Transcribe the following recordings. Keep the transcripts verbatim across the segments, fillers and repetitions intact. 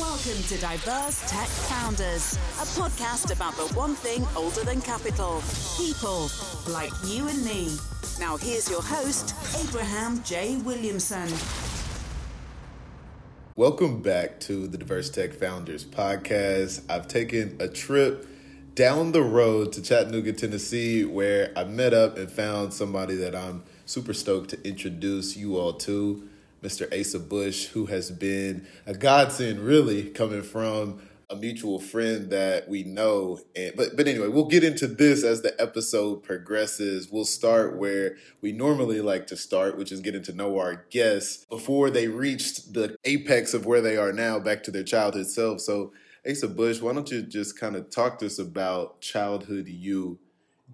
Welcome to Diverse Tech Founders, a podcast about the one thing older than capital, people like you and me. Now here's your host, Abraham J. Williamson. Welcome back to the Diverse Tech Founders podcast. I've taken a trip down the road to Chattanooga, Tennessee, where I met up and found somebody that I'm super stoked to introduce you all to, Mister Asa Bush, who has been a godsend, really, coming from a mutual friend that we know. And, but but anyway, we'll get into this as the episode progresses. We'll start where we normally like to start, which is getting to know our guests before they reached the apex of where they are now, back to their childhood self. So Asa Bush, why don't you just kind of talk to us about childhood you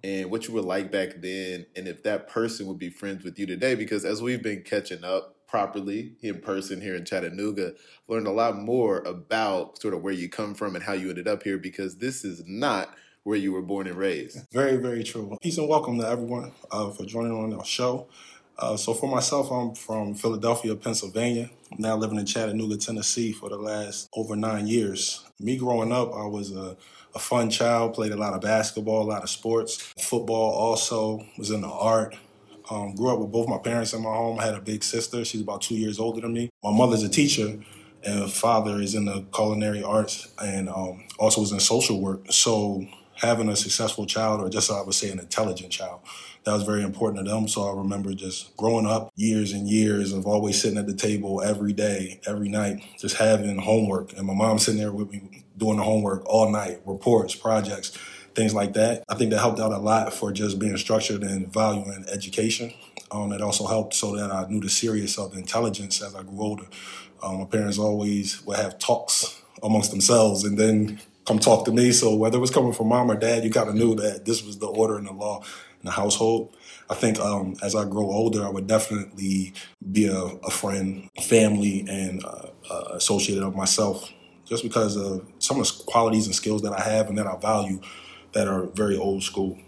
and what you were like back then, and if that person would be friends with you today, because as we've been catching up properly in person here in Chattanooga, learned a lot more about sort of where you come from and how you ended up here, because this is not where you were born and raised. Very, very true. Peace and welcome to everyone uh, for joining on our show. Uh, so for myself, I'm from Philadelphia, Pennsylvania. I'm now living in Chattanooga, Tennessee for the last over nine years. Me growing up, I was a, a fun child, played a lot of basketball, a lot of sports, football also, was into art. Um, grew up with both my parents in my home. I had a big sister. She's about two years older than me. My mother's a teacher, and my father is in the culinary arts and um, also was in social work. So having a successful child, or just I would say an intelligent child, that was very important to them. So I remember just growing up years and years of always sitting at the table every day, every night, just having homework. And my mom sitting there with me doing the homework all night, reports, projects, things like that. I think that helped out a lot for just being structured and valuing education. Um, it also helped so that I knew the seriousness of intelligence as I grew older. Um, my parents always would have talks amongst themselves and then come talk to me. So whether it was coming from mom or dad, you kind of knew that this was the order and the law in the household. I think um, as I grow older, I would definitely be a, a friend, family, and uh, uh, associated of myself, just because of some of the qualities and skills that I have and that I value that are very old school,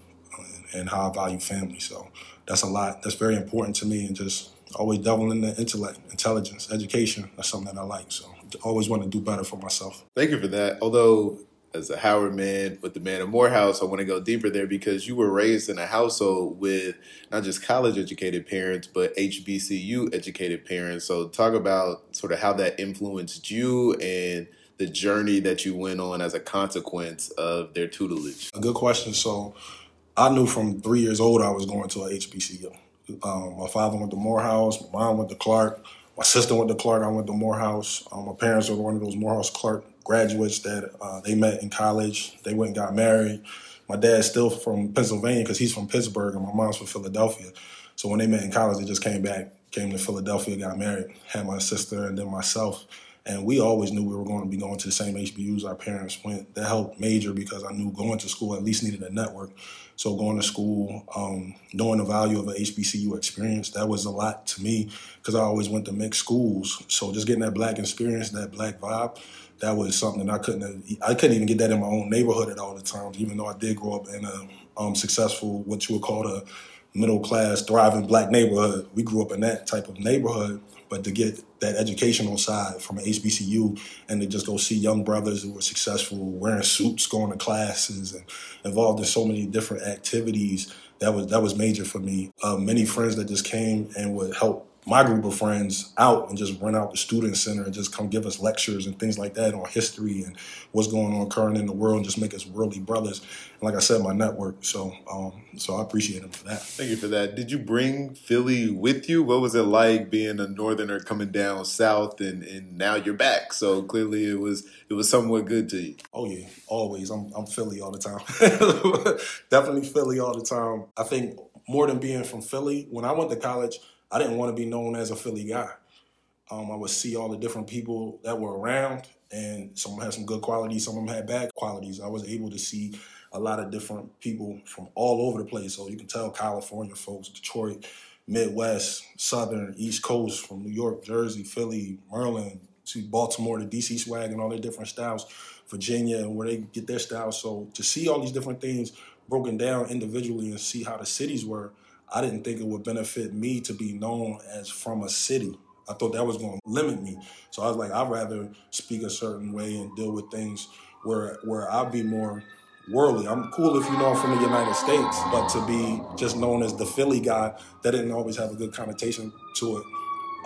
and how I value family. So that's a lot. That's very important to me, and just always doubling the intellect, intelligence, education. That's something that I like. So I always want to do better for myself. Thank you for that. Although as a Howard man with the man of Morehouse, I want to go deeper there, because you were raised in a household with not just college-educated parents, but H B C U-educated parents. So talk about sort of how that influenced you and the journey that you went on as a consequence of their tutelage? A good question. So I knew from three years old I was going to a H B C U. Um, my father went to Morehouse, my mom went to Clark, my sister went to Clark, I went to Morehouse. Um, my parents were one of those Morehouse Clark graduates that uh, they met in college. They went and got married. My dad's still from Pennsylvania because he's from Pittsburgh and my mom's from Philadelphia. So when they met in college, they just came back, came to Philadelphia, got married, had my sister and then myself. And we always knew we were going to be going to the same H B C Us our parents went. That helped major because I knew going to school at least needed a network. So going to school, um, knowing the value of an H B C U experience, that was a lot to me because I always went to mixed schools. So just getting that black experience, that black vibe, that was something that I couldn't have, I couldn't even get that in my own neighborhood at all the times, even though I did grow up in a um, successful, what you would call a middle-class, thriving black neighborhood. We grew up in that type of neighborhood. But to get that educational side from an H B C U and to just go see young brothers who were successful, wearing suits, going to classes, and involved in so many different activities, that was that was major for me. Uh, many friends that just came and would help my group of friends out and just run out the student center and just come give us lectures and things like that on history and what's going on current in the world and just make us worldly brothers. And like I said, my network. So um, so I appreciate him for that. Thank you for that. Did you bring Philly with you? What was it like being a northerner coming down south and, and now you're back? So clearly it was it was somewhat good to you. Oh, yeah. Always. I'm, I'm Philly all the time. Definitely Philly all the time. I think more than being from Philly, when I went to college, I didn't want to be known as a Philly guy. Um, I would see all the different people that were around, and some of them had some good qualities, some of them had bad qualities. I was able to see a lot of different people from all over the place. So you can tell California folks, Detroit, Midwest, Southern, East Coast, from New York, Jersey, Philly, Maryland, to Baltimore, the D C swag and all their different styles, Virginia, and where they get their styles. So to see all these different things broken down individually and see how the cities were, I didn't think it would benefit me to be known as from a city. I thought that was going to limit me. So I was like, I'd rather speak a certain way and deal with things where where I'll be more worldly. I'm cool if you know I'm from the United States, but to be just known as the Philly guy, that didn't always have a good connotation to it.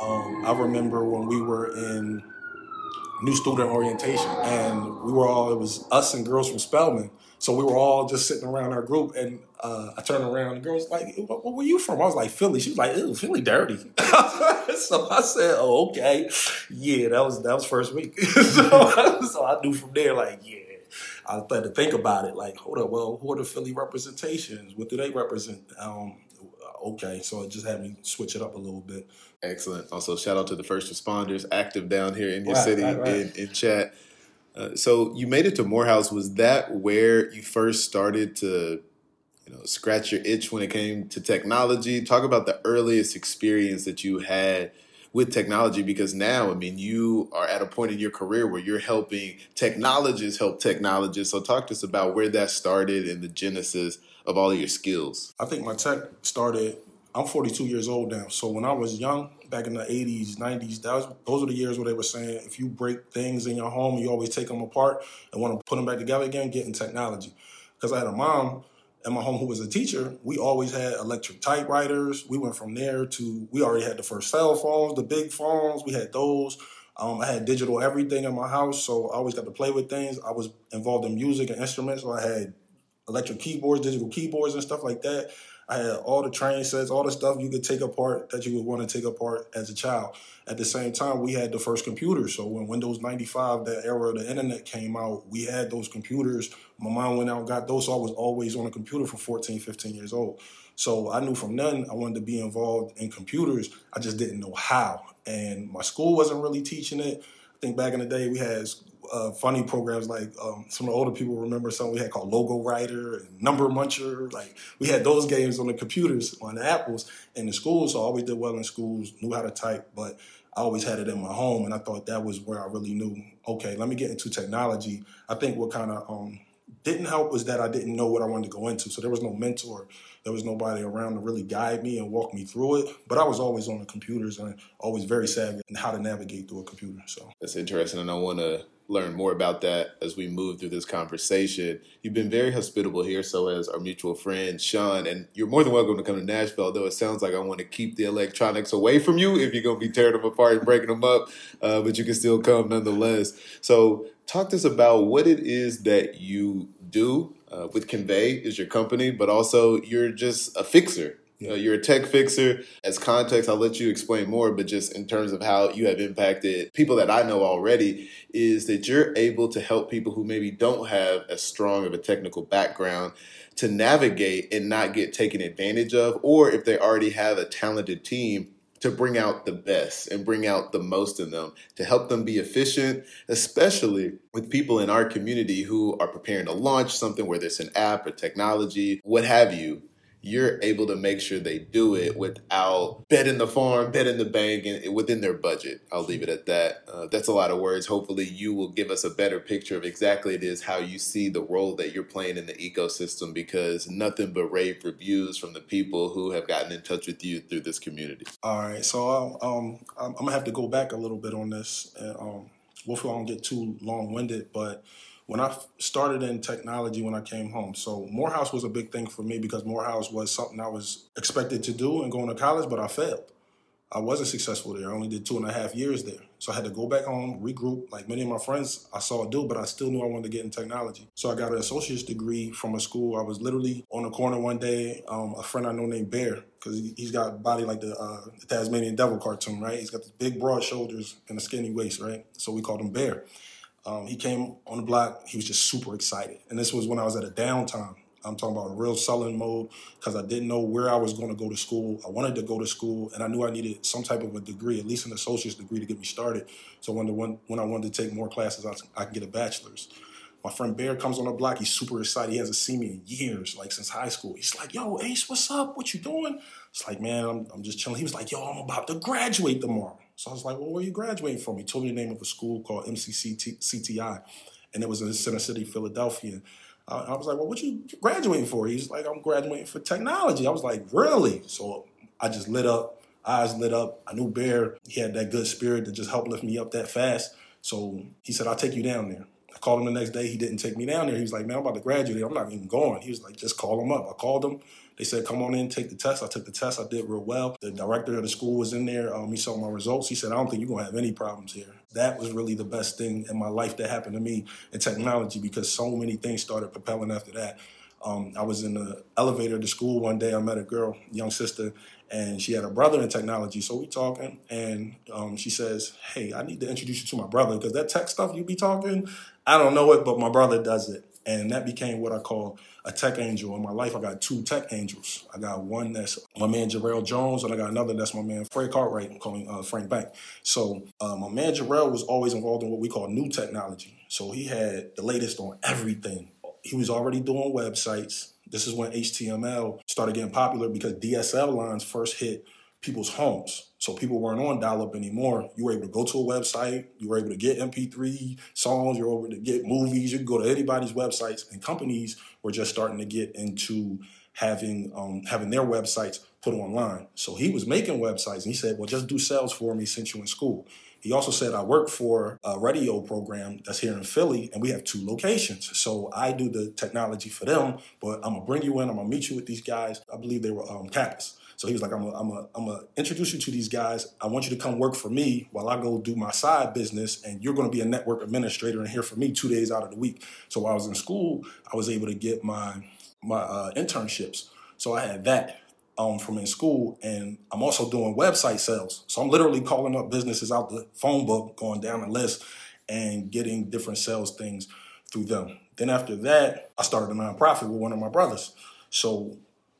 Um, I remember when we were in New Student Orientation, and we were all, it was us and girls from Spelman. So we were all just sitting around our group, and uh, I turned around, and the girl's like, what, where you from? I was like, Philly. She was like, ew, Philly dirty. So I said, oh, okay. Yeah, that was that was first week. so, so I knew from there, like, yeah. I had to think about it, like, hold up, well, who are the Philly representations? What do they represent? Um, okay, so it just had me switch it up a little bit. Excellent. Also, shout out to the first responders active down here in your right, city right, right. In, in chat. Uh, so you made it to Morehouse. Was that where you first started to, you know, scratch your itch when it came to technology? Talk about the earliest experience that you had with technology, because now, I mean, you are at a point in your career where you're helping technologists help technologists. So talk to us about where that started and the genesis of all of your skills. I think my tech started, I'm forty-two years old now. So when I was young, back in the eighties, nineties, that was, those are the years where they were saying, if you break things in your home, you always take them apart and want to put them back together again, get in technology. Because I had a mom in my home who was a teacher. We always had electric typewriters. We went from there to, we already had the first cell phones, the big phones. We had those. Um, I had digital everything in my house, so I always got to play with things. I was involved in music and instruments, so I had electric keyboards, digital keyboards and stuff like that. I had all the train sets, all the stuff you could take apart that you would want to take apart as a child. At the same time, we had the first computers. So when Windows ninety-five, that era of the internet came out, we had those computers. My mom went out and got those. So I was always on a computer from fourteen, fifteen years old. So I knew from then I wanted to be involved in computers. I just didn't know how. And my school wasn't really teaching it. I think back in the day we had uh, funny programs like um, some of the older people remember something we had called Logo Writer and Number Muncher. Like we had those games on the computers, on the Apples in the schools. So I always did well in schools, knew how to type, but I always had it in my home. And I thought that was where I really knew, okay, let me get into technology. I think what kind of um, didn't help was that I didn't know what I wanted to go into. So there was no mentor. There was nobody around to really guide me and walk me through it. But I was always on the computers and always very savvy in how to navigate through a computer. So that's interesting. And I want to learn more about that as we move through this conversation. You've been very hospitable here. So has our mutual friend, Sean. And you're more than welcome to come to Nashville, although it sounds like I want to keep the electronics away from you if you're going to be tearing them apart and breaking them up. Uh, but you can still come nonetheless. So talk to us about what it is that you do. Uh, with Convey is your company, but also you're just a fixer. Yeah. You know, you're a tech fixer. As context, I'll let you explain more, but just in terms of how you have impacted people that I know already, is that you're able to help people who maybe don't have as strong of a technical background to navigate and not get taken advantage of, or if they already have a talented team, to bring out the best and bring out the most in them, to help them be efficient, especially with people in our community who are preparing to launch something, whether it's an app or technology, what have you. You're able to make sure they do it without betting the farm, betting the bank, and within their budget. I'll leave it at that. Uh, that's a lot of words. Hopefully you will give us a better picture of exactly it is how you see the role that you're playing in the ecosystem, because nothing but rave reviews from the people who have gotten in touch with you through this community. All right. So um, I'm going to have to go back a little bit on this. And, um, hopefully I don't get too long-winded, but when I started in technology when I came home, so Morehouse was a big thing for me because Morehouse was something I was expected to do and going to college, but I failed. I wasn't successful there. I only did two and a half years there. So I had to go back home, regroup, like many of my friends I saw do, but I still knew I wanted to get in technology. So I got an associate's degree from a school. I was literally on a corner one day, um, a friend I know named Bear, because he's got a body like the, uh, the Tasmanian Devil cartoon, right? He's got the big, broad shoulders and a skinny waist, right? So we called him Bear. Um, he came on the block. He was just super excited. And this was when I was at a downtime. I'm talking about a real sullen mode because I didn't know where I was going to go to school. I wanted to go to school, and I knew I needed some type of a degree, at least an associate's degree, to get me started. So when, the one, when I wanted to take more classes, I, I could get a bachelor's. My friend Bear comes on the block. He's super excited. He hasn't seen me in years, like since high school. He's like, yo, Ace, what's up? What you doing? It's like, man, I'm, I'm just chilling. He was like, yo, I'm about to graduate tomorrow. So I was like, well, where are you graduating from? He told me the name of a school called M C C T I, and it was in the center city, Philadelphia. Uh, I was like, well, what you graduating for? He's like, I'm graduating for technology. I was like, really? So I just lit up. eyes lit up. I knew Bear, he had that good spirit to just help lift me up that fast. So he said, I'll take you down there. I called him the next day. He didn't take me down there. He was like, man, I'm about to graduate. I'm not even going. He was like, just call him up. I called him. They said, come on in, take the test. I took the test. I did real well. The director of the school was in there. Um, he saw my results. He said, I don't think you're going to have any problems here. That was really the best thing in my life that happened to me in technology, because so many things started propelling after that. Um, I was in the elevator to school one day. I met a girl, young sister, and she had a brother in technology. So we talking, and um, she says, hey, I need to introduce you to my brother, because that tech stuff you be talking, I don't know it, but my brother does it. And that became what I call a tech angel. In my life, I got two tech angels. I got one that's my man Jarrell Jones, and I got another that's my man Frank Cartwright. I'm calling uh, Frank Bank. So uh, my man Jarrell was always involved in what we call new technology. So he had the latest on everything. He was already doing websites. This is when H T M L started getting popular, because D S L lines first hit people's homes. So people weren't on dial-up anymore. You were able to go to a website. You were able to get M P three songs. You were able to get movies. You could go to anybody's websites. And companies were just starting to get into having um, having their websites put online. So he was making websites. And he said, well, just do sales for me since you're in school. He also said, I work for a radio program that's here in Philly, and we have two locations. So I do the technology for them, but I'm going to bring you in. I'm going to meet you with these guys. I believe they were um, Kappas. So he was like, I'm going I'm to I'm gonna introduce you to these guys. I want you to come work for me while I go do my side business, and you're going to be a network administrator and here for me two days out of the week. So while I was in school, I was able to get my my uh, internships. So I had that um, from in school, and I'm also doing website sales. So I'm literally calling up businesses out the phone book, going down the list, and getting different sales things through them. Then after that, I started a nonprofit with one of my brothers. So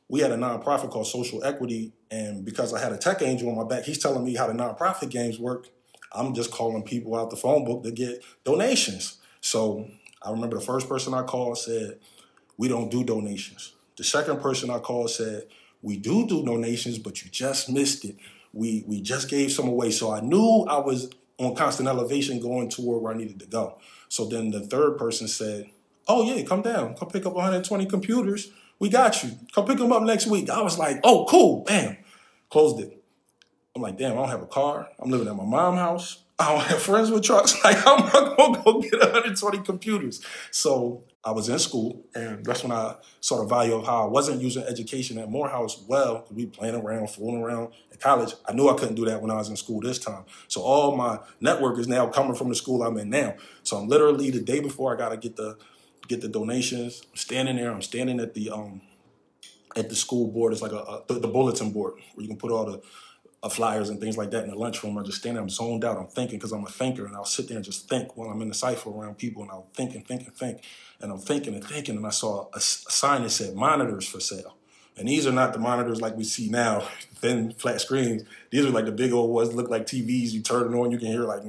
we had a nonprofit called Social Equity, and because I had a tech angel on my back, he's telling me how the nonprofit games work. I'm just calling people out the phone book to get donations. So I remember the first person I called said, we don't do donations. The second person I called said, we do do donations, but you just missed it. We we just gave some away. So I knew I was on constant elevation going toward where I needed to go. So then the third person said, oh, yeah, come down. Come pick up one hundred twenty computers. We got you. Come pick them up next week. I was like, oh, cool. Bam. Closed it. I'm like, damn, I don't have a car. I'm living at my mom's house. I don't have friends with trucks. Like, I'm not going to go get one hundred twenty computers. So I was in school, and that's when I saw the value of how I wasn't using education at Morehouse well. We playing around, fooling around at college. I knew I couldn't do that when I was in school this time. So all my network is now coming from the school I'm in now. So I'm literally the day before I got to get the get the donations. I'm standing there. I'm standing at the um, at the school board. It's like a, a the bulletin board where you can put all the uh, flyers and things like that in the lunchroom. I just stand there. I'm zoned out. I'm thinking, because I'm a thinker, and I'll sit there and just think while I'm in the cipher around people, and I'll think and think and think. And I'm thinking and thinking, and I saw a, a sign that said monitors for sale. And these are not the monitors like we see now, thin flat screens. These are like the big old ones, look like T Vs. You turn it on, you can hear like,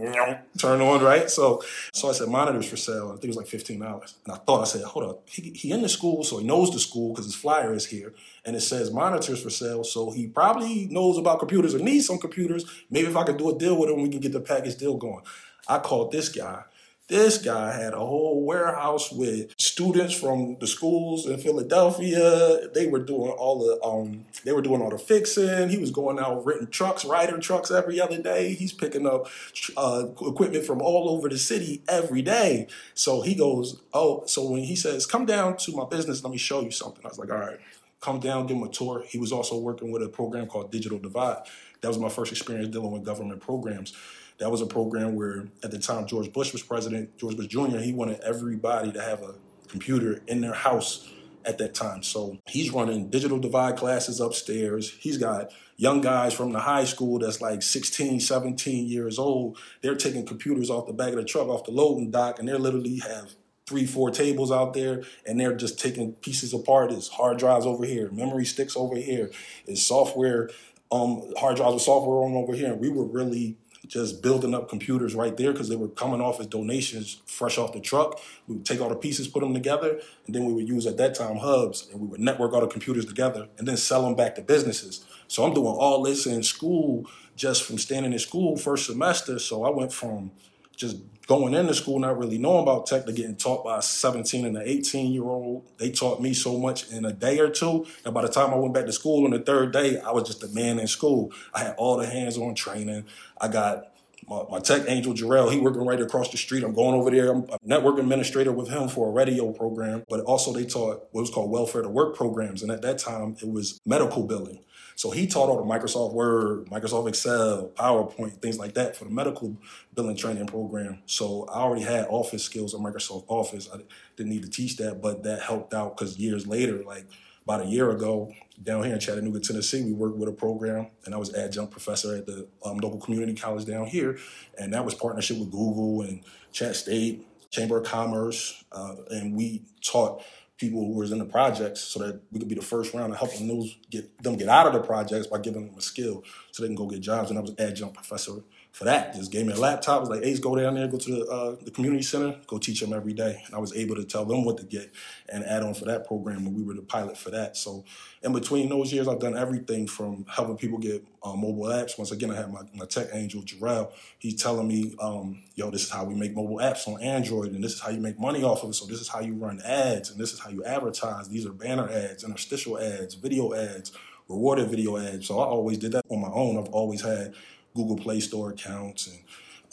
turn on, right? So so I said monitors for sale. I think it was like fifteen dollars. And I thought, I said, hold up, he, he in the school, so he knows the school because his flyer is here. And it says monitors for sale, so he probably knows about computers or needs some computers. Maybe if I could do a deal with him, we can get the package deal going. I called this guy. This guy had a whole warehouse with students from the schools in Philadelphia. They were doing all the um, they were doing all the fixing. He was going out renting trucks, rider trucks every other day. He's picking up uh, equipment from all over the city every day. So he goes, oh, so when he says, come down to my business, let me show you something. I was like, all right, come down, give him a tour. He was also working with a program called Digital Divide. That was my first experience dealing with government programs. That was a program where, at the time, George Bush was president. George Bush Junior, he wanted everybody to have a computer in their house at that time. So he's running Digital Divide classes upstairs. He's got young guys from the high school that's like sixteen, seventeen years old. They're taking computers off the back of the truck, off the loading dock, and they literally have three, four tables out there, and they're just taking pieces apart. It's hard drives over here, memory sticks over here, it's software, um, hard drives with software on over here. And we were really just building up computers right there because they were coming off as donations fresh off the truck. We would take all the pieces, put them together, and then we would use, at that time, hubs, and we would network all the computers together and then sell them back to businesses. So I'm doing all this in school just from standing in school first semester. So I went from just going into school, not really knowing about tech, to getting taught by a seventeen and an eighteen-year-old. They taught me so much in a day or two. And by the time I went back to school on the third day, I was just a man in school. I had all the hands-on training. I got my, my tech angel, Jarrell. He working right across the street. I'm going over there. I'm a network administrator with him for a radio program. But also they taught what was called welfare to work programs. And at that time, it was medical billing. So he taught all the Microsoft Word, Microsoft Excel, PowerPoint, things like that for the medical billing training program. So I already had office skills in Microsoft Office. I didn't need to teach that, but that helped out because years later, like about a year ago, down here in Chattanooga, Tennessee, we worked with a program, and I was adjunct professor at the um, local community college down here, and that was partnership with Google and Chat State, Chamber of Commerce, uh, and we taught people who was in the projects so that we could be the first round of helping those get them get out of the projects by giving them a skill so they can go get jobs. And I was an adjunct professor for that. Just gave me a laptop. I was like, Ace, go down there, go to the, uh, the community center, go teach them every day. And I was able to tell them what to get and add on for that program when we were the pilot for that. So in between those years, I've done everything from helping people get uh, mobile apps. Once again, I had my, my tech angel, Jarrell. He's telling me, um, yo, this is how we make mobile apps on Android, and this is how you make money off of it. So this is how you run ads, and this is how you advertise. These are banner ads, interstitial ads, video ads, rewarded video ads. So I always did that on my own. I've always had Google Play Store accounts, and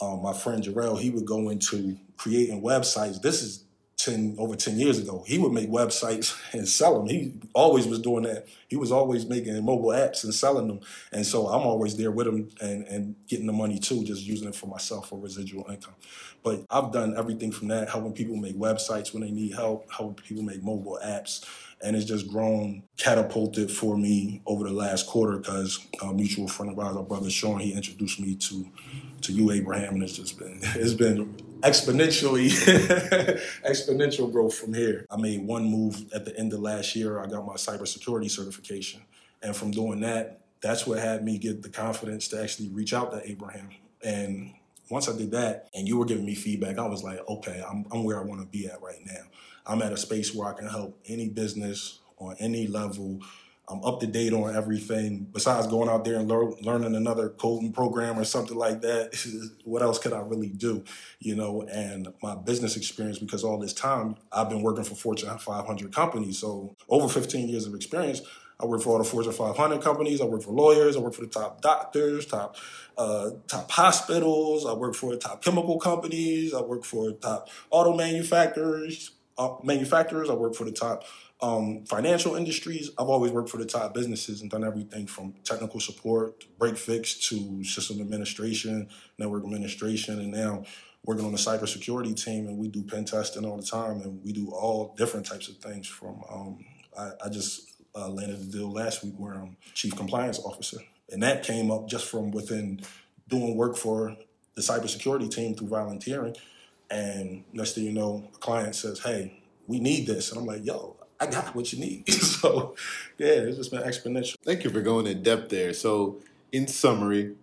um, my friend Jarrell, he would go into creating websites. This is ten over ten years ago. He would make websites and sell them. He always was doing that. He was always making mobile apps and selling them. And so I'm always there with him and, and getting the money too, just using it for myself for residual income. But I've done everything from that, helping people make websites when they need help, helping people make mobile apps. And it's just grown, catapulted for me over the last quarter because a mutual friend of ours, our brother Sean, he introduced me to to you, Abraham, and it's just been it's been exponentially exponential growth from here. I made one move at the end of last year. I got my cybersecurity certification, and from doing that, that's what had me get the confidence to actually reach out to Abraham. And once I did that, and you were giving me feedback, I was like, okay, I'm, I'm where I want to be at right now. I'm at a space where I can help any business on any level. I'm up to date on everything. Besides going out there and lear- learning another coding program or something like that, what else could I really do? You know, and my business experience, because all this time I've been working for Fortune five hundred companies. So over fifteen years of experience. I work for all the Fortune five hundred companies. I work for lawyers. I work for the top doctors, top uh, top hospitals. I work for top chemical companies. I work for top auto manufacturers. Uh, manufacturers. I work for the top um, financial industries. I've always worked for the top businesses and done everything from technical support, to break fix, to system administration, network administration, and now working on the cybersecurity team. And we do pen testing all the time, and we do all different types of things. From um, I, I just Uh, landed a deal last week where I'm chief compliance officer. And that came up just from within doing work for the cybersecurity team through volunteering. And next thing you know, a client says, hey, we need this. And I'm like, yo, I got what you need. So, yeah, it's just been exponential. Thank you for going in depth there. So, in summary,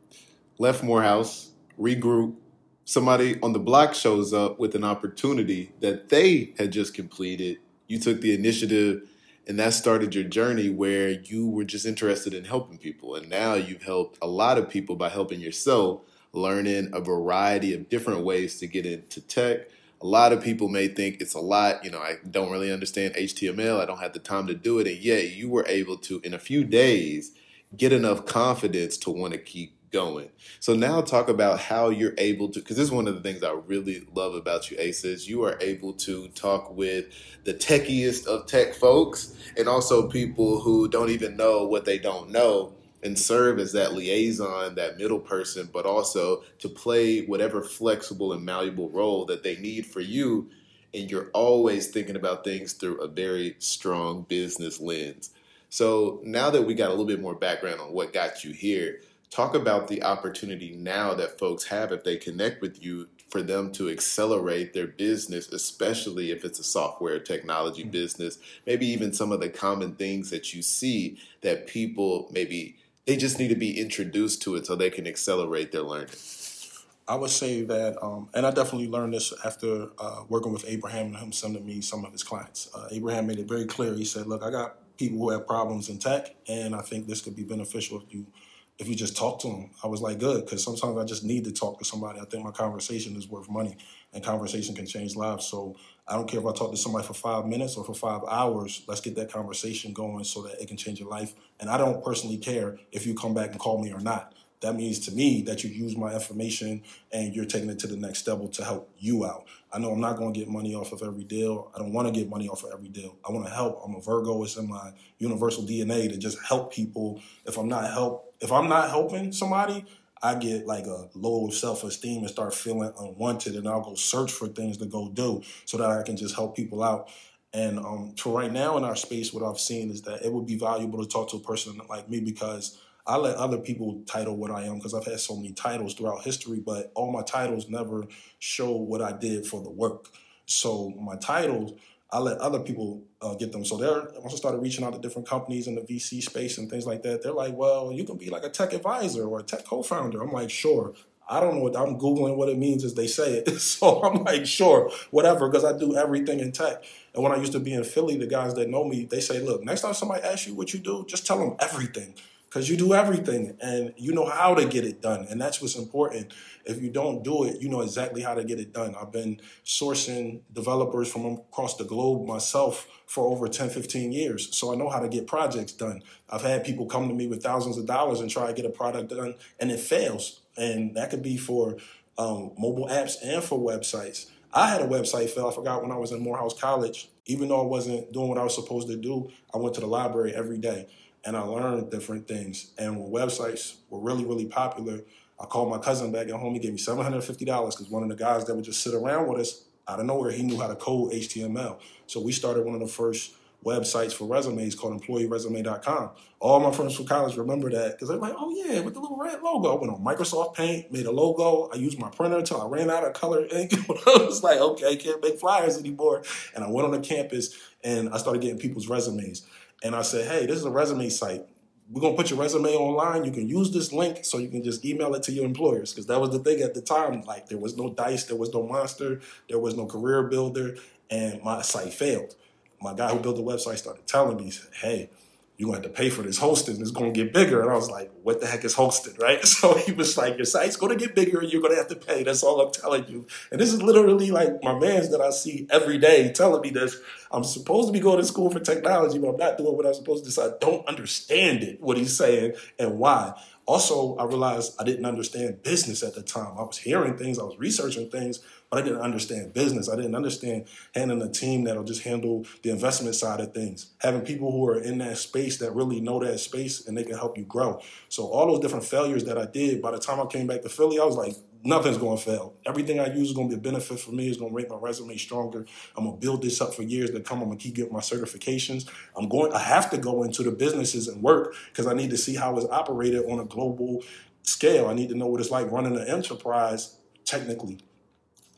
left Morehouse, regrouped, somebody on the block shows up with an opportunity that they had just completed. You took the initiative, and that started your journey where you were just interested in helping people. And now you've helped a lot of people by helping yourself, learning a variety of different ways to get into tech. A lot of people may think it's a lot, you know, I don't really understand H T M L. I don't have the time to do it. And yet you were able to, in a few days, get enough confidence to want to keep going. So now talk about how you're able to, because this is one of the things I really love about you, Asa, is you are able to talk with the techiest of tech folks and also people who don't even know what they don't know and serve as that liaison, that middle person, but also to play whatever flexible and malleable role that they need for you. And you're always thinking about things through a very strong business lens. So now that we got a little bit more background on what got you here, talk about the opportunity now that folks have if they connect with you for them to accelerate their business, especially if it's a software technology mm-hmm. business, maybe even some of the common things that you see that people maybe they just need to be introduced to it so they can accelerate their learning. I would say that, um, and I definitely learned this after uh, working with Abraham and him sending me some of his clients. Uh, Abraham made it very clear. He said, look, I got people who have problems in tech, and I think this could be beneficial if you if you just talk to them. I was like, good, because sometimes I just need to talk to somebody. I think my conversation is worth money, and conversation can change lives. So I don't care if I talk to somebody for five minutes or for five hours. Let's get that conversation going so that it can change your life. And I don't personally care if you come back and call me or not. That means to me that you use my information and you're taking it to the next level to help you out. I know I'm not going to get money off of every deal. I don't want to get money off of every deal. I want to help. I'm a Virgo. It's in my universal D N A to just help people. If I'm not help, if I'm not helping somebody, I get like a low self-esteem and start feeling unwanted, and I'll go search for things to go do so that I can just help people out. And um, for right now in our space, what I've seen is that it would be valuable to talk to a person like me, because I let other people title what I am, because I've had so many titles throughout history, but all my titles never show what I did for the work. So my titles, I let other people uh, get them. So they're, once I started reaching out to different companies in the V C space and things like that, they're like, well, you can be like a tech advisor or a tech co-founder. I'm like, sure. I don't know what, I'm Googling what it means as they say it. So I'm like, sure, whatever, because I do everything in tech. And when I used to be in Philly, the guys that know me, they say, look, next time somebody asks you what you do, just tell them everything. Because you do everything and you know how to get it done. And that's what's important. If you don't do it, you know exactly how to get it done. I've been sourcing developers from across the globe myself for over ten, fifteen years. So I know how to get projects done. I've had people come to me with thousands of dollars and try to get a product done and it fails. And that could be for um, mobile apps and for websites. I had a website fail. I forgot when I was in Morehouse College. Even though I wasn't doing what I was supposed to do, I went to the library every day. And I learned different things. And when websites were really, really popular, I called my cousin back at home. He gave me seven hundred fifty dollars because one of the guys that would just sit around with us, out of nowhere, he knew how to code H T M L. So we started one of the first websites for resumes called employee resume dot com. All my friends from college remember that because they're like, oh, yeah, with the little red logo. I went on Microsoft Paint, made a logo. I used my printer until I ran out of color ink. I was like, okay, I can't make flyers anymore. And I went on the campus and I started getting people's resumes. And I said, hey, this is a resume site. We're going to put your resume online. You can use this link so you can just email it to your employers. Because that was the thing at the time. Like, there was no Dice. There was no Monster. There was no Career Builder. And my site failed. My guy who built the website started telling me, he said, hey, you're going to have to pay for this hosting. It's going to get bigger. And I was like, what the heck is hosting, right? So he was like, your site's going to get bigger and you're going to have to pay. That's all I'm telling you. And this is literally like my mans that I see every day telling me this. I'm supposed to be going to school for technology, but I'm not doing what I'm supposed to do. So I don't understand it, what he's saying and why. Also, I realized I didn't understand business at the time. I was hearing things. I was researching things, but I didn't understand business. I didn't understand handling a team that'll just handle the investment side of things, having people who are in that space that really know that space and they can help you grow. So all those different failures that I did, by the time I came back to Philly, I was like, nothing's going to fail. Everything I use is going to be a benefit for me. It's going to make my resume stronger. I'm going to build this up for years to come. I'm going to keep getting my certifications. I'm going, I have to go into the businesses and work because I need to see how it's operated on a global scale. I need to know what it's like running an enterprise technically.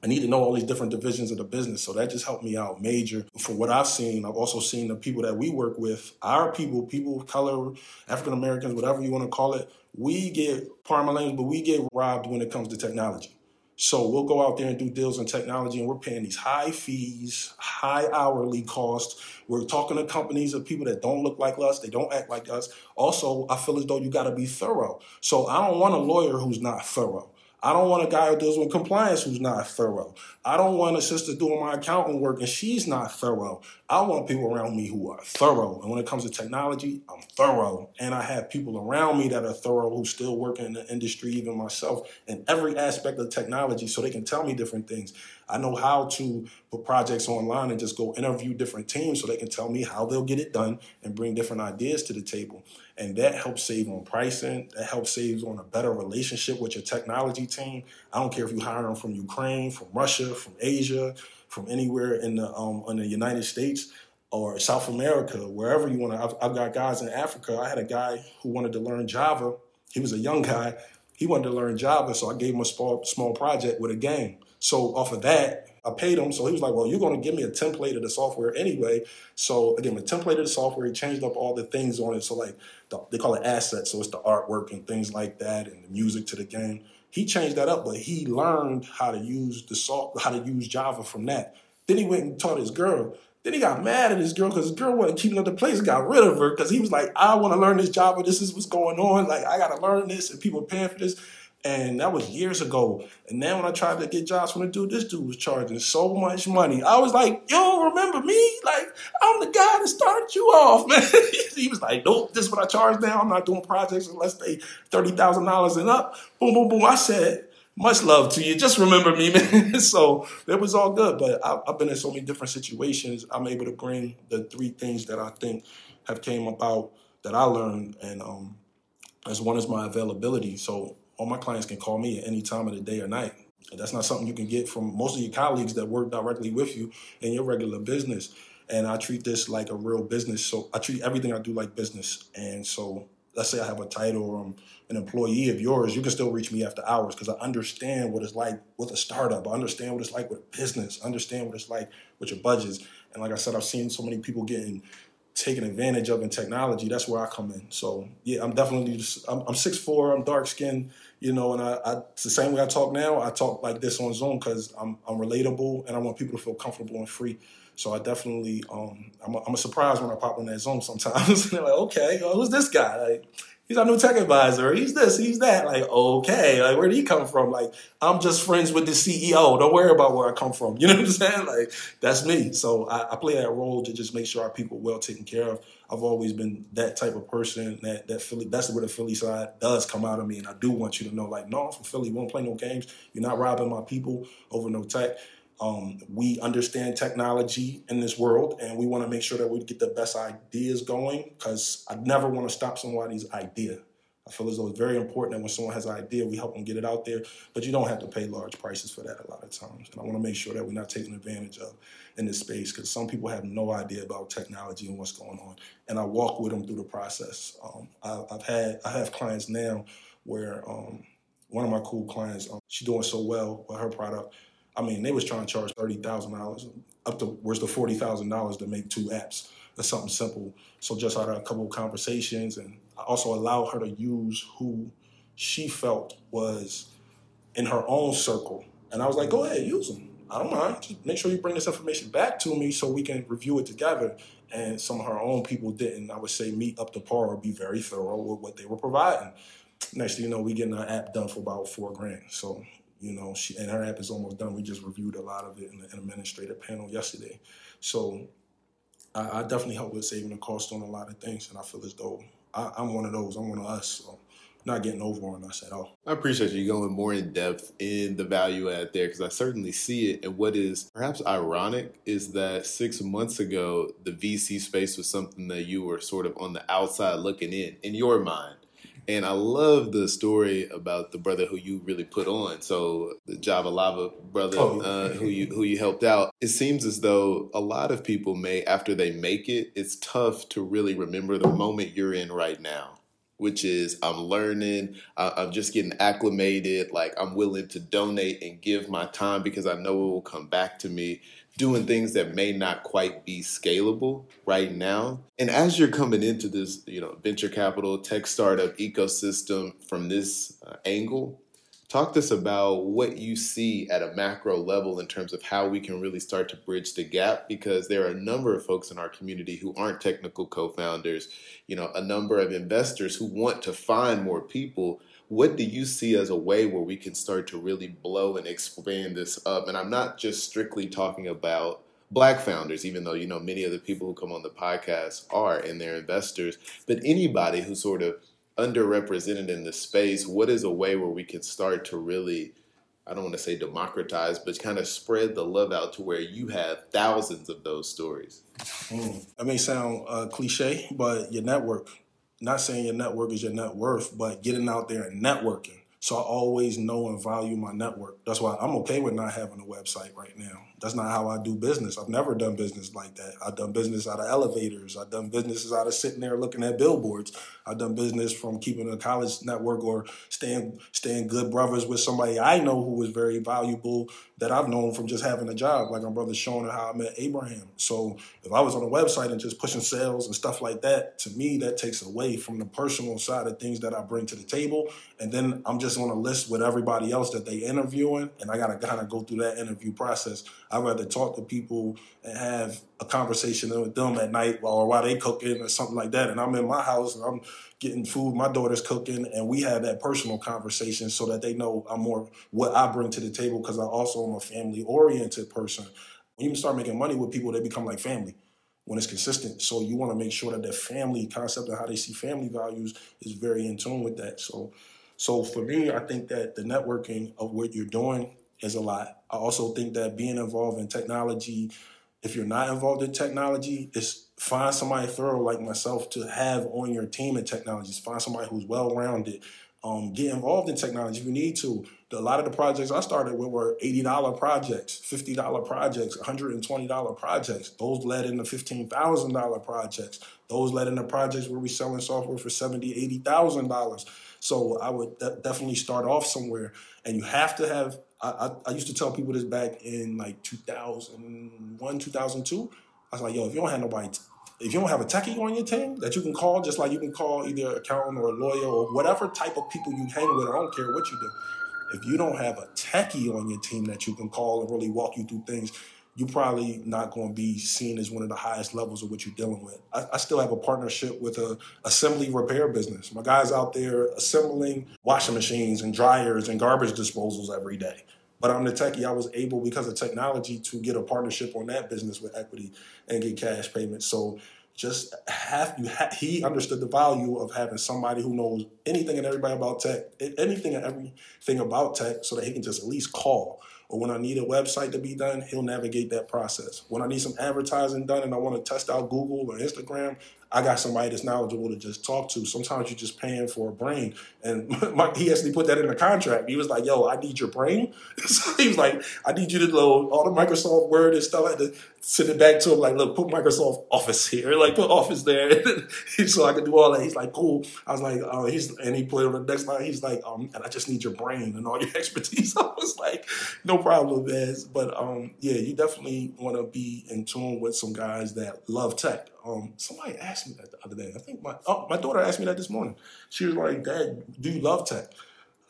I need to know all these different divisions of the business. So that just helped me out major. For what I've seen, I've also seen the people that we work with, our people, people of color, African-Americans, whatever you want to call it, we get, pardon my language, but we get robbed when it comes to technology. So we'll go out there and do deals in technology and we're paying these high fees, high hourly costs. We're talking to companies of people that don't look like us. They don't act like us. Also, I feel as though you got to be thorough. So I don't want a lawyer who's not thorough. I don't want a guy who deals with compliance who's not thorough. I don't want a sister doing my accounting work and she's not thorough. I want people around me who are thorough. And when it comes to technology, I'm thorough. And I have people around me that are thorough who still work in the industry, even myself, in every aspect of technology so they can tell me different things. I know how to put projects online and just go interview different teams so they can tell me how they'll get it done and bring different ideas to the table. And that helps save on pricing. That helps save on a better relationship with your technology team. I don't care if you hire them from Ukraine, from Russia, from Asia, from anywhere in the um, in the United States or South America, wherever you want to. I've, I've got guys in Africa. I had a guy who wanted to learn Java. He was a young guy. He wanted to learn Java, so I gave him a small, small project with a game. So off of that, I paid him. So he was like, well, you're going to give me a template of the software anyway. So I gave him a template of the software. He changed up all the things on it. So like the, they call it assets. So it's the artwork and things like that and the music to the game. He changed that up, but he learned how to use the soft, how to use Java from that. Then he went and taught his girl Then he got mad at his girl because his girl wasn't keeping up the place and got rid of her because he was like, I want to learn this job, but this is what's going on. Like, I got to learn this and people are paying for this. And that was years ago. And then when I tried to get jobs from the dude, this dude was charging so much money. I was like, you don't remember me? Like, I'm the guy that started you off, man. He was like, nope, this is what I charge now. I'm not doing projects unless they thirty thousand dollars and up. Boom, boom, boom. I said, much love to you. Just remember me, man. So it was all good. But I, I've been in so many different situations. I'm able to bring the three things that I think have came about that I learned. And um, as one is my availability. So all my clients can call me at any time of the day or night. That's not something you can get from most of your colleagues that work directly with you in your regular business. And I treat this like a real business. So I treat everything I do like business. And so let's say I have a title or I'm an employee of yours, you can still reach me after hours because I understand what it's like with a startup. I understand what it's like with a business. I understand what it's like with your budgets. And like I said, I've seen so many people getting taken advantage of in technology. That's where I come in. So yeah, I'm definitely just, I'm, I'm six foot four, I'm dark skinned, you know, and I, I, it's the same way I talk now. I talk like this on Zoom because I'm, I'm relatable and I want people to feel comfortable and free. So I definitely, um, I'm, a, I'm a surprise when I pop on that Zoom sometimes. They're like, okay, well, who's this guy? Like, he's our new tech advisor. He's this, he's that. Like, okay, like, where did he come from? Like, I'm just friends with the C E O. Don't worry about where I come from. You know what I'm saying? Like, that's me. So I, I play that role to just make sure our people are well taken care of. I've always been that type of person. That that Philly, that's where the Philly side does come out of me. And I do want you to know, like, no, I'm from Philly. We don't play no games. You're not robbing my people over no tech. Um, we understand technology in this world, and we want to make sure that we get the best ideas going because I never want to stop somebody's idea. I feel as though it's very important that when someone has an idea, we help them get it out there, but you don't have to pay large prices for that a lot of times. And I want to make sure that we're not taking advantage of in this space because some people have no idea about technology and what's going on, and I walk with them through the process. Um, I, I've had, I have clients now where um, one of my cool clients, um, she's doing so well with her product. I mean, they was trying to charge thirty thousand dollars up to where's the forty thousand dollars to make two apps or something simple. So just out of a couple of conversations, and I also allowed her to use who she felt was in her own circle. And I was like, go ahead, use them. I don't mind. Just make sure you bring this information back to me so we can review it together. And some of her own people didn't, I would say, meet up to par or be very thorough with what they were providing. Next thing you know, we getting our app done for about four grand. So you know, she, and her app is almost done. We just reviewed a lot of it in an administrative panel yesterday. So I, I definitely help with saving the cost on a lot of things. And I feel as though I, I'm one of those. I'm one of us. So not getting over on us at all. I appreciate you going more in depth in the value add there because I certainly see it. And what is perhaps ironic is that six months ago, the V C space was something that you were sort of on the outside looking in, in your mind. And I love the story about the brother who you really put on. So the Java Lava brother oh. uh, who you who you helped out. It seems as though a lot of people may, after they make it, it's tough to really remember the moment you're in right now, which is I'm learning, I, I'm just getting acclimated, like I'm willing to donate and give my time because I know it will come back to me. Doing things that may not quite be scalable right now. And as you're coming into this, you know, venture capital, tech startup ecosystem from this uh, angle, talk to us about what you see at a macro level in terms of how we can really start to bridge the gap, because there are a number of folks in our community who aren't technical co-founders, you know, a number of investors who want to find more people. What do you see as a way where we can start to really blow and expand this up? And I'm not just strictly talking about Black founders, even though, you know, many of the people who come on the podcast are and they're investors, but anybody who's sort of underrepresented in the space, what is a way where we can start to really, I don't want to say democratize, but kind of spread the love out to where you have thousands of those stories? Mm. That may sound uh, cliche, but your network. Not saying your network is your net worth, but getting out there and networking. So I always know and value my network. That's why I'm okay with not having a website right now. That's not how I do business. I've never done business like that. I've done business out of elevators. I've done businesses out of sitting there looking at billboards. I've done business from keeping a college network or staying, staying good brothers with somebody I know who is very valuable that I've known from just having a job, like my brother Sean and how I met Abraham. So if I was on a website and just pushing sales and stuff like that, to me, that takes away from the personal side of things that I bring to the table. And then I'm just just on a list with everybody else that they interviewing, and I got to kind of go through that interview process. I'd rather talk to people and have a conversation with them at night or while they cooking or something like that. And I'm in my house and I'm getting food, my daughter's cooking, and we have that personal conversation so that they know I'm more what I bring to the table, because I also am a family-oriented person. When you start making money with people, they become like family when it's consistent. So you want to make sure that their family concept and how they see family values is very in tune with that. So so for me, I think that the networking of what you're doing is a lot. I also think that being involved in technology, if you're not involved in technology, is find somebody thorough like myself to have on your team in technologies. Find somebody who's well-rounded. Um, get involved in technology if you need to. The, a lot of the projects I started with were eighty dollars projects, fifty dollars projects, one hundred twenty dollars projects. Those led into fifteen thousand dollars projects. Those led into projects where we're selling software for seventy thousand dollars, eighty thousand dollars. So I would de- definitely start off somewhere. And you have to have, I, I, I used to tell people this back in like two thousand one, two thousand two. I was like, yo, if you don't have nobody t- If you don't have a techie on your team that you can call, just like you can call either an accountant or a lawyer or whatever type of people you hang with, I don't care what you do. If you don't have a techie on your team that you can call and really walk you through things, you're probably not going to be seen as one of the highest levels of what you're dealing with. I, I still have a partnership with a assembly repair business. My guys out there assembling washing machines and dryers and garbage disposals every day. But I'm the techie. I was able, because of technology, to get a partnership on that business with equity and get cash payments. So just have you ha- he understood the value of having somebody who knows anything and everybody about tech, anything and everything about tech, so that he can just at least call. Or when I need a website to be done, he'll navigate that process. When I need some advertising done and I want to test out Google or Instagram, I got somebody that's knowledgeable to just talk to. Sometimes you're just paying for a brain. And my, he actually put that in the contract. He was like, yo, I need your brain. So he was like, I need you to know all the Microsoft Word and stuff. I had to send it back to him like, look, put Microsoft Office here. Like, put Office there. So I could do all that. He's like, cool. I was like, oh, he's, and he put it on the next line. He's like, um, and I just need your brain and all your expertise. I was like, no problem, man. But um, yeah, you definitely want to be in tune with some guys that love tech. Um, somebody asked me that the other day. I think my oh, my daughter asked me that this morning. She was like, "Dad, do you love tech?"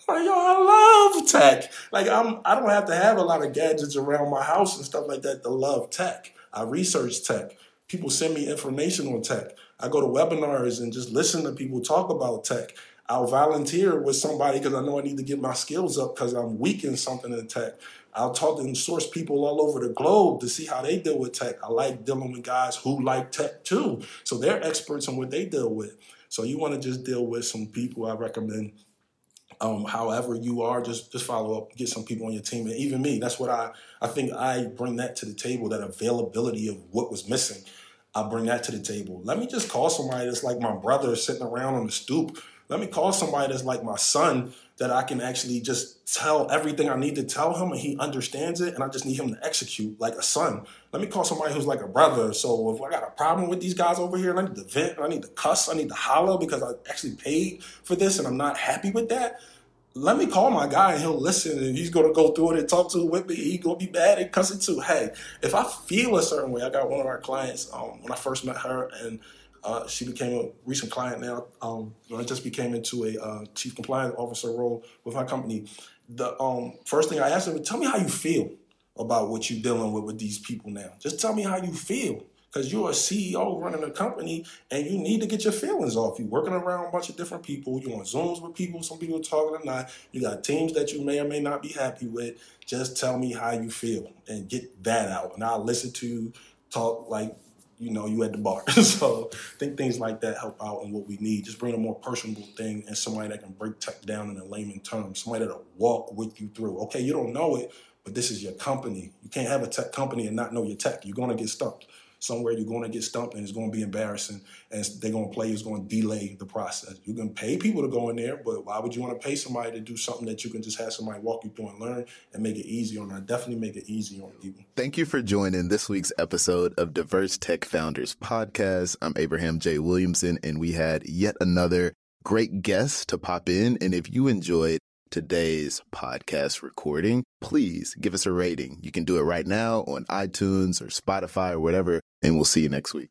I'm like, "Yo, I love tech. Like, I'm I don't have to have a lot of gadgets around my house and stuff like that to love tech. I research tech. People send me information on tech. I go to webinars and just listen to people talk about tech. I'll volunteer with somebody because I know I need to get my skills up because I'm weak in something in tech. I'll talk and source people all over the globe to see how they deal with tech. I like dealing with guys who like tech too. So they're experts in what they deal with. So you want to just deal with some people. I recommend, um, however you are, just, just follow up, get some people on your team. And even me, that's what I, I think I bring that to the table, that availability of what was missing. I bring that to the table. Let me just call somebody that's like my brother sitting around on the stoop. Let me call somebody that's like my son that I can actually just tell everything I need to tell him and he understands it and I just need him to execute like a son. Let me call somebody who's like a brother. So if I got a problem with these guys over here and I need to vent, I need to cuss, I need to holler because I actually paid for this and I'm not happy with that, let me call my guy and he'll listen and he's going to go through it and talk to it with me. He's going to be mad and cussing too. Hey, if I feel a certain way, I got one of our clients um, when I first met her and Uh, she became a recent client now. Um, I just became into a uh, chief compliance officer role with my company. The um, first thing I asked her was, tell me how you feel about what you're dealing with with these people now. Just tell me how you feel, because you're a C E O running a company and you need to get your feelings off. You're working around a bunch of different people. You're on Zooms with people. Some people are talking or not. You got teams that you may or may not be happy with. Just tell me how you feel and get that out. And I'll listen to you talk like, you know, you at the bar. So I think things like that help out in what we need. Just bring a more personable thing and somebody that can break tech down in a layman term, somebody that'll walk with you through. Okay, you don't know it, but this is your company. You can't have a tech company and not know your tech. You're going to get stumped. Somewhere you're going to get stumped and it's going to be embarrassing and they're going to play, it's going to delay the process. You can pay people to go in there, but why would you want to pay somebody to do something that you can just have somebody walk you through and learn and make it easy on? I definitely make it easy on people. Thank you for joining this week's episode of Diverse Tech Founders Podcast. I'm Abraham J. Williamson, and we had yet another great guest to pop in. And if you enjoyed today's podcast recording, please give us a rating. You can do it right now on iTunes or Spotify or whatever, and we'll see you next week.